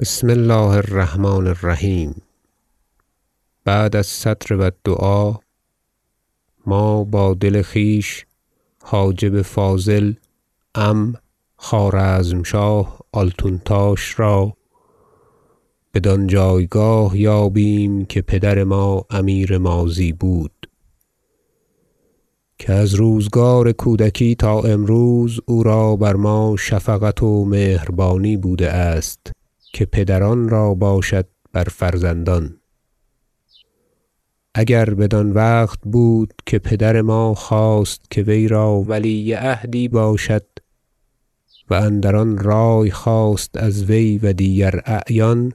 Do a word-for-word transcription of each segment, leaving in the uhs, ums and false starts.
بسم الله الرحمن الرحیم. بعد از سطر و دعا ما با دل خیش حاجب فاضل ام خوارزمشاه آلتونتاش را بدان جایگاه یابیم که پدر ما امیر مازی بود، که از روزگار کودکی تا امروز او را بر ما شفقت و مهربانی بوده است که پدران را باشد بر فرزندان. اگر بدان وقت بود که پدر ما خواست که وی را ولی عهدی باشد و اندران رای خواست از وی و دیگر اعیان،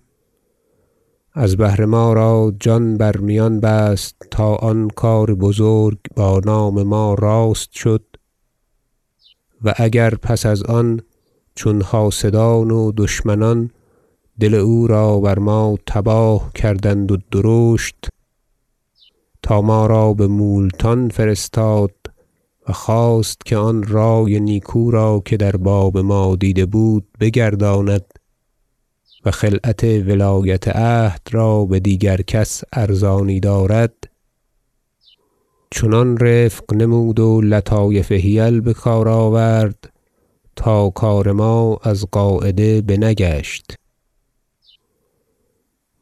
از بهر ما را جان بر میان بست تا آن کار بزرگ با نام ما راست شد. و اگر پس از آن چون حاسدان و دشمنان دل او را بر ما تباه کردند و درشت، تا ما را به مولتان فرستاد و خواست که آن رای نیکو را که در باب ما دیده بود بگرداند و خلعت ولایت عهد را به دیگر کس ارزانی دارد، چنان رفق نمود و لطایف حیل به کار آورد تا کار ما از قاعده بنگشت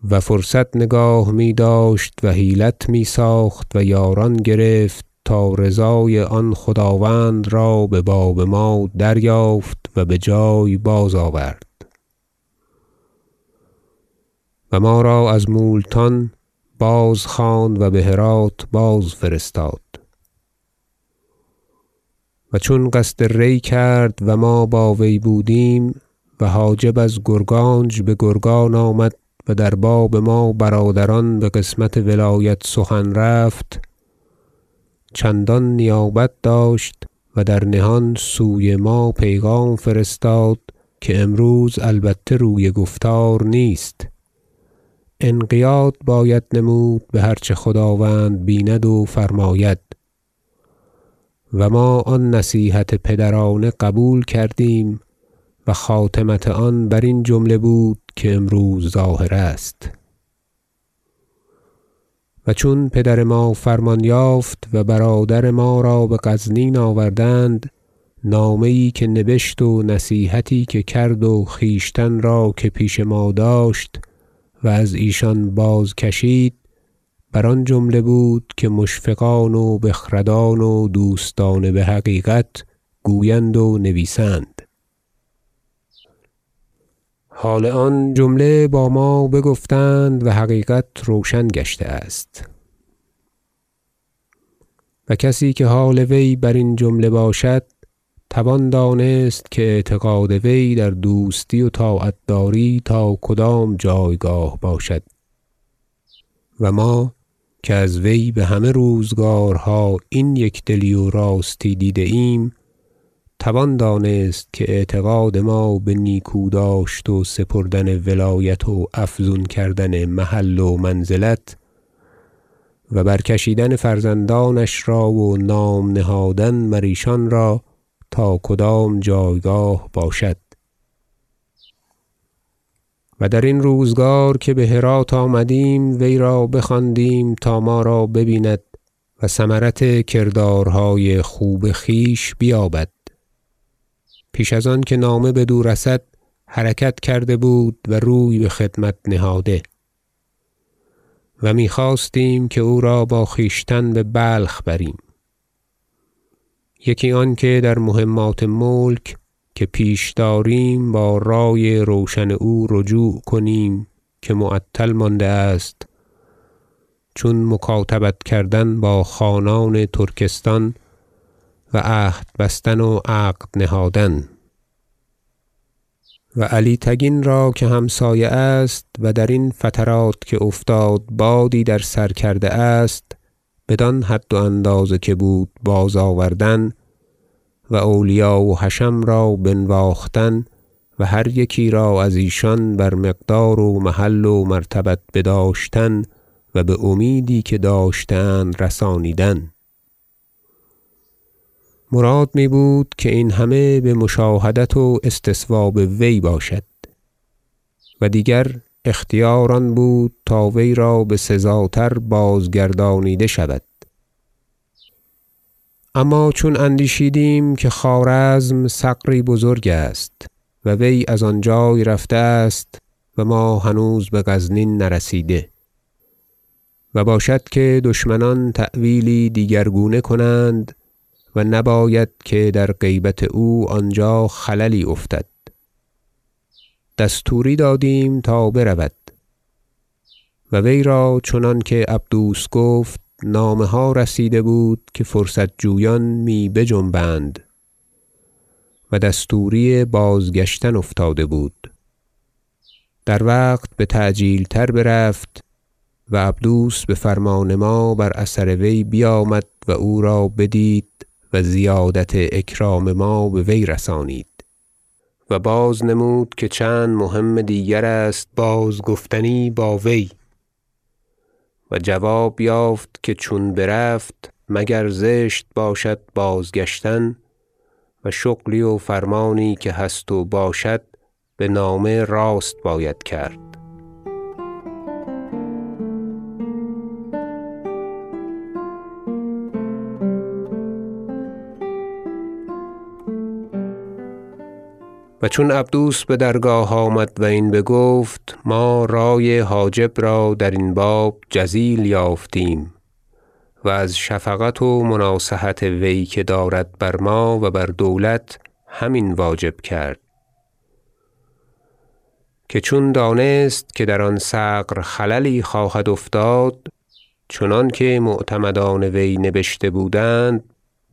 و فرصت نگاه می داشت و حیلت می ساخت و یاران گرفت تا رضای آن خداوند را به باب ما دریافت و به جای باز آورد. و ما را از مولتان باز خواند و به هرات باز فرستاد. و چون قصد ری کرد و ما با وی بودیم و حاجب از گرگانج به گرگان آمد و در باب ما برادران به قسمت ولایت سخن رفت، چندان نیابت داشت و در نهان سوی ما پیغام فرستاد که امروز البته روی گفتار نیست، انقیاد باید نمود به هرچه خداوند بیند و فرماید. و ما آن نصیحت پدرانه قبول کردیم و خاتمت آن بر این جمله بود که امروز ظاهر است. و چون پدر ما فرمان یافت و برادر ما را به قزنین آوردند، نامه‌ای که نبشت و نصیحتی که کرد و خیشتن را که پیش ما داشت و از ایشان باز کشید بر آن جمله بود که مشفقان و بخردان و دوستان به حقیقت گویند و نویسند. حال آن جمله با ما بگفتند و حقیقت روشن گشته است. و کسی که حال وی بر این جمله باشد توان دانست که اعتقاد وی در دوستی و طاعتداری تا کدام جایگاه باشد. و ما که از وی به همه روزگارها این یک دلی و راستی دیده ایم، توان دانست که اعتقاد ما به نیکو داشت و سپردن ولایت و افزون کردن محل و منزلت و برکشیدن فرزندانش را و نام نهادن بر ایشان را تا کدام جایگاه باشد. و در این روزگار که به هرات آمدیم وی را بخواندیم تا ما را ببیند و ثمرت کردارهای خوب خویش بیابد. پیش از آن که نامه بدو رسد حرکت کرده بود و روی به خدمت نهاده. و می‌خواستیم که او را با خویشتن به بلخ بریم. یکی آن که در مهمات ملک که پیش داریم با رای روشن او رجوع کنیم که معطل مانده است، چون مکاتبت کردن با خانان ترکستان و عهد بستن و عقد نهادن. و علی تگین را که همسایه است و در این فترات که افتاد بادی در سر کرده است بدان حد و اندازه که بود باز آوردن و اولیا و حشم را بنواختن و هر یکی را از ایشان بر مقدار و محل و مرتبت بداشتن و به امیدی که داشتند رسانیدن. مراد می بود که این همه به مشاهدت و استصواب وی باشد. و دیگر اختیار آن بود تا وی را به سزاتر بازگردانیده شود. اما چون اندیشیدیم که خوارزم صقری بزرگ است و وی از آنجای رفته است و ما هنوز به غزنین نرسیده و باشد که دشمنان تأویلی دیگرگونه کنند و نباید که در غیبت او آنجا خللی افتد، دستوری دادیم تا برود و وی را چنان که عبدوس گفت نامه ها رسیده بود که فرصت جویان می بجنبند و دستوری بازگشتن افتاده بود. در وقت به تعجیل تر برفت و عبدوس به فرمان ما بر اثر وی بیامد و او را بدید و زیادت اکرام ما به وی رسانید و باز نمود که چند مهم دیگر است باز گفتنی با وی و جواب یافت که چون برفت مگر زشت باشد بازگشتن و شغلی و فرمانی که هست و باشد به نامه راست باید کرد. و چون عبدوس به درگاه آمد و این بگفت، ما رای حاجب را در این باب جزیل یافتیم و از شفقت و مناصحت وی که دارد بر ما و بر دولت همین واجب کرد که چون دانست که در آن سقر خللی خواهد افتاد، چنان که معتمدان وی نبشته بودند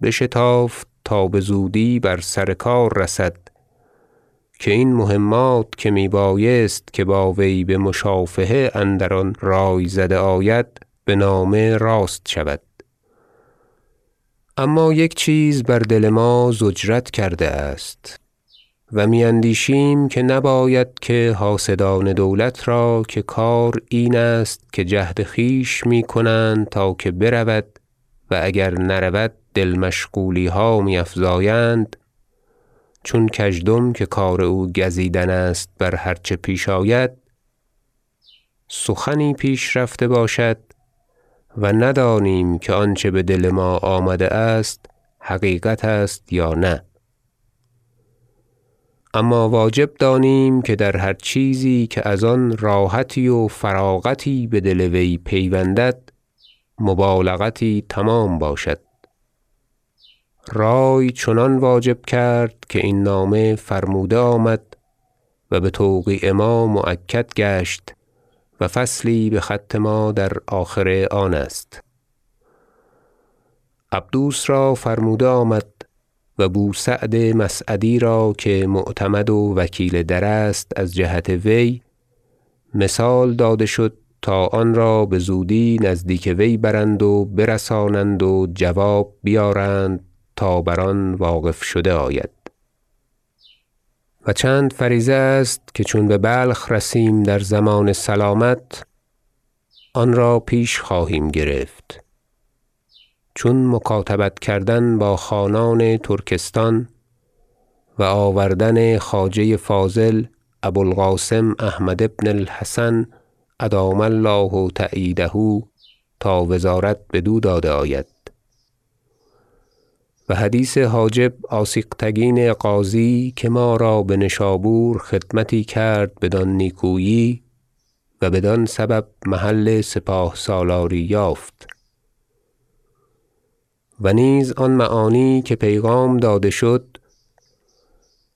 بشتافت تا به زودی بر سر کار رسد که این مهمات که می بایست که با وی به مشافهه اندر آن رای زده آید به نامه راست شود. اما یک چیز بر دل ما زجرت کرده است و می اندیشیم که نباید که حاسدان دولت را که کار این است که جهد خویش می کنند تا که برود و اگر نرود دل مشغولی ها می افزایند، چون کژدم که کار او گزیدن است بر هرچه پیش آید، سخنی پیش رفته باشد و ندانیم که آنچه به دل ما آمده است حقیقت است یا نه. اما واجب دانیم که در هر چیزی که از آن راحتی و فراغتی به دل وی پیوندد مبالغتی تمام باشد. رای چنان واجب کرد که این نامه فرموده آمد و به توقیع ما مؤکد گشت و فصلی به خط ما در آخر آن است. عبدوس را فرموده آمد و بوسعد مسعدی را که معتمد و وکیل در است از جهت وی مثال داده شد تا آن را به زودی نزدیک وی برند و برسانند و جواب بیارند تا بران واقف شده آید. و چند فریضه است که چون به بلخ رسیم در زمان سلامت آن را پیش خواهیم گرفت، چون مکاتبت کردن با خانان ترکستان و آوردن خواجه فاضل ابوالقاسم احمد ابن الحسن ادام الله تأییده تا وزارت بدو داده آید و حدیث حاجب آسیقتگین قاضی که ما را به نشابور خدمتی کرد بدان نیکویی و بدان سبب محل سپاه سالاری یافت و نیز آن معانی که پیغام داده شد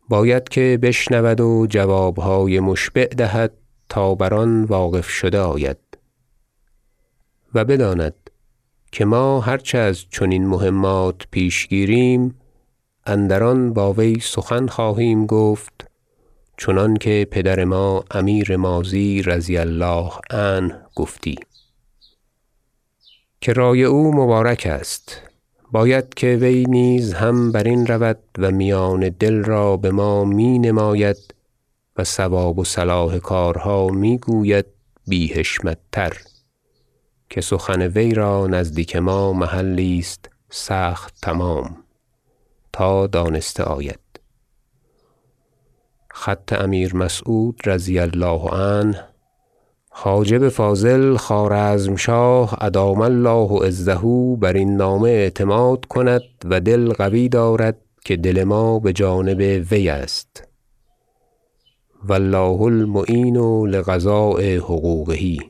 باید که بشنود و جوابهای مشبع دهد تا بران واقف شده آید و بداند که ما هرچه از چنین مهمات پیش گیریم اندران با وی سخن خواهیم گفت، چنان که پدر ما امیر مازی رضی الله عنه گفتی که رای او مبارک است. باید که وی نیز هم بر این رود و میان دل را به ما می نماید و ثواب و صلاح کارها می گوید بی حشمت تر که سخن وی را نزدیک ما محلی است سخت تمام تا دانسته آید. خط امیر مسعود رضی الله عنه حاجب فاضل خوارزمشاه ادام الله عزه بر این نامه اعتماد کند و دل قوی دارد که دل ما به جانب وی است، والله المعین لقضاء حقوقه.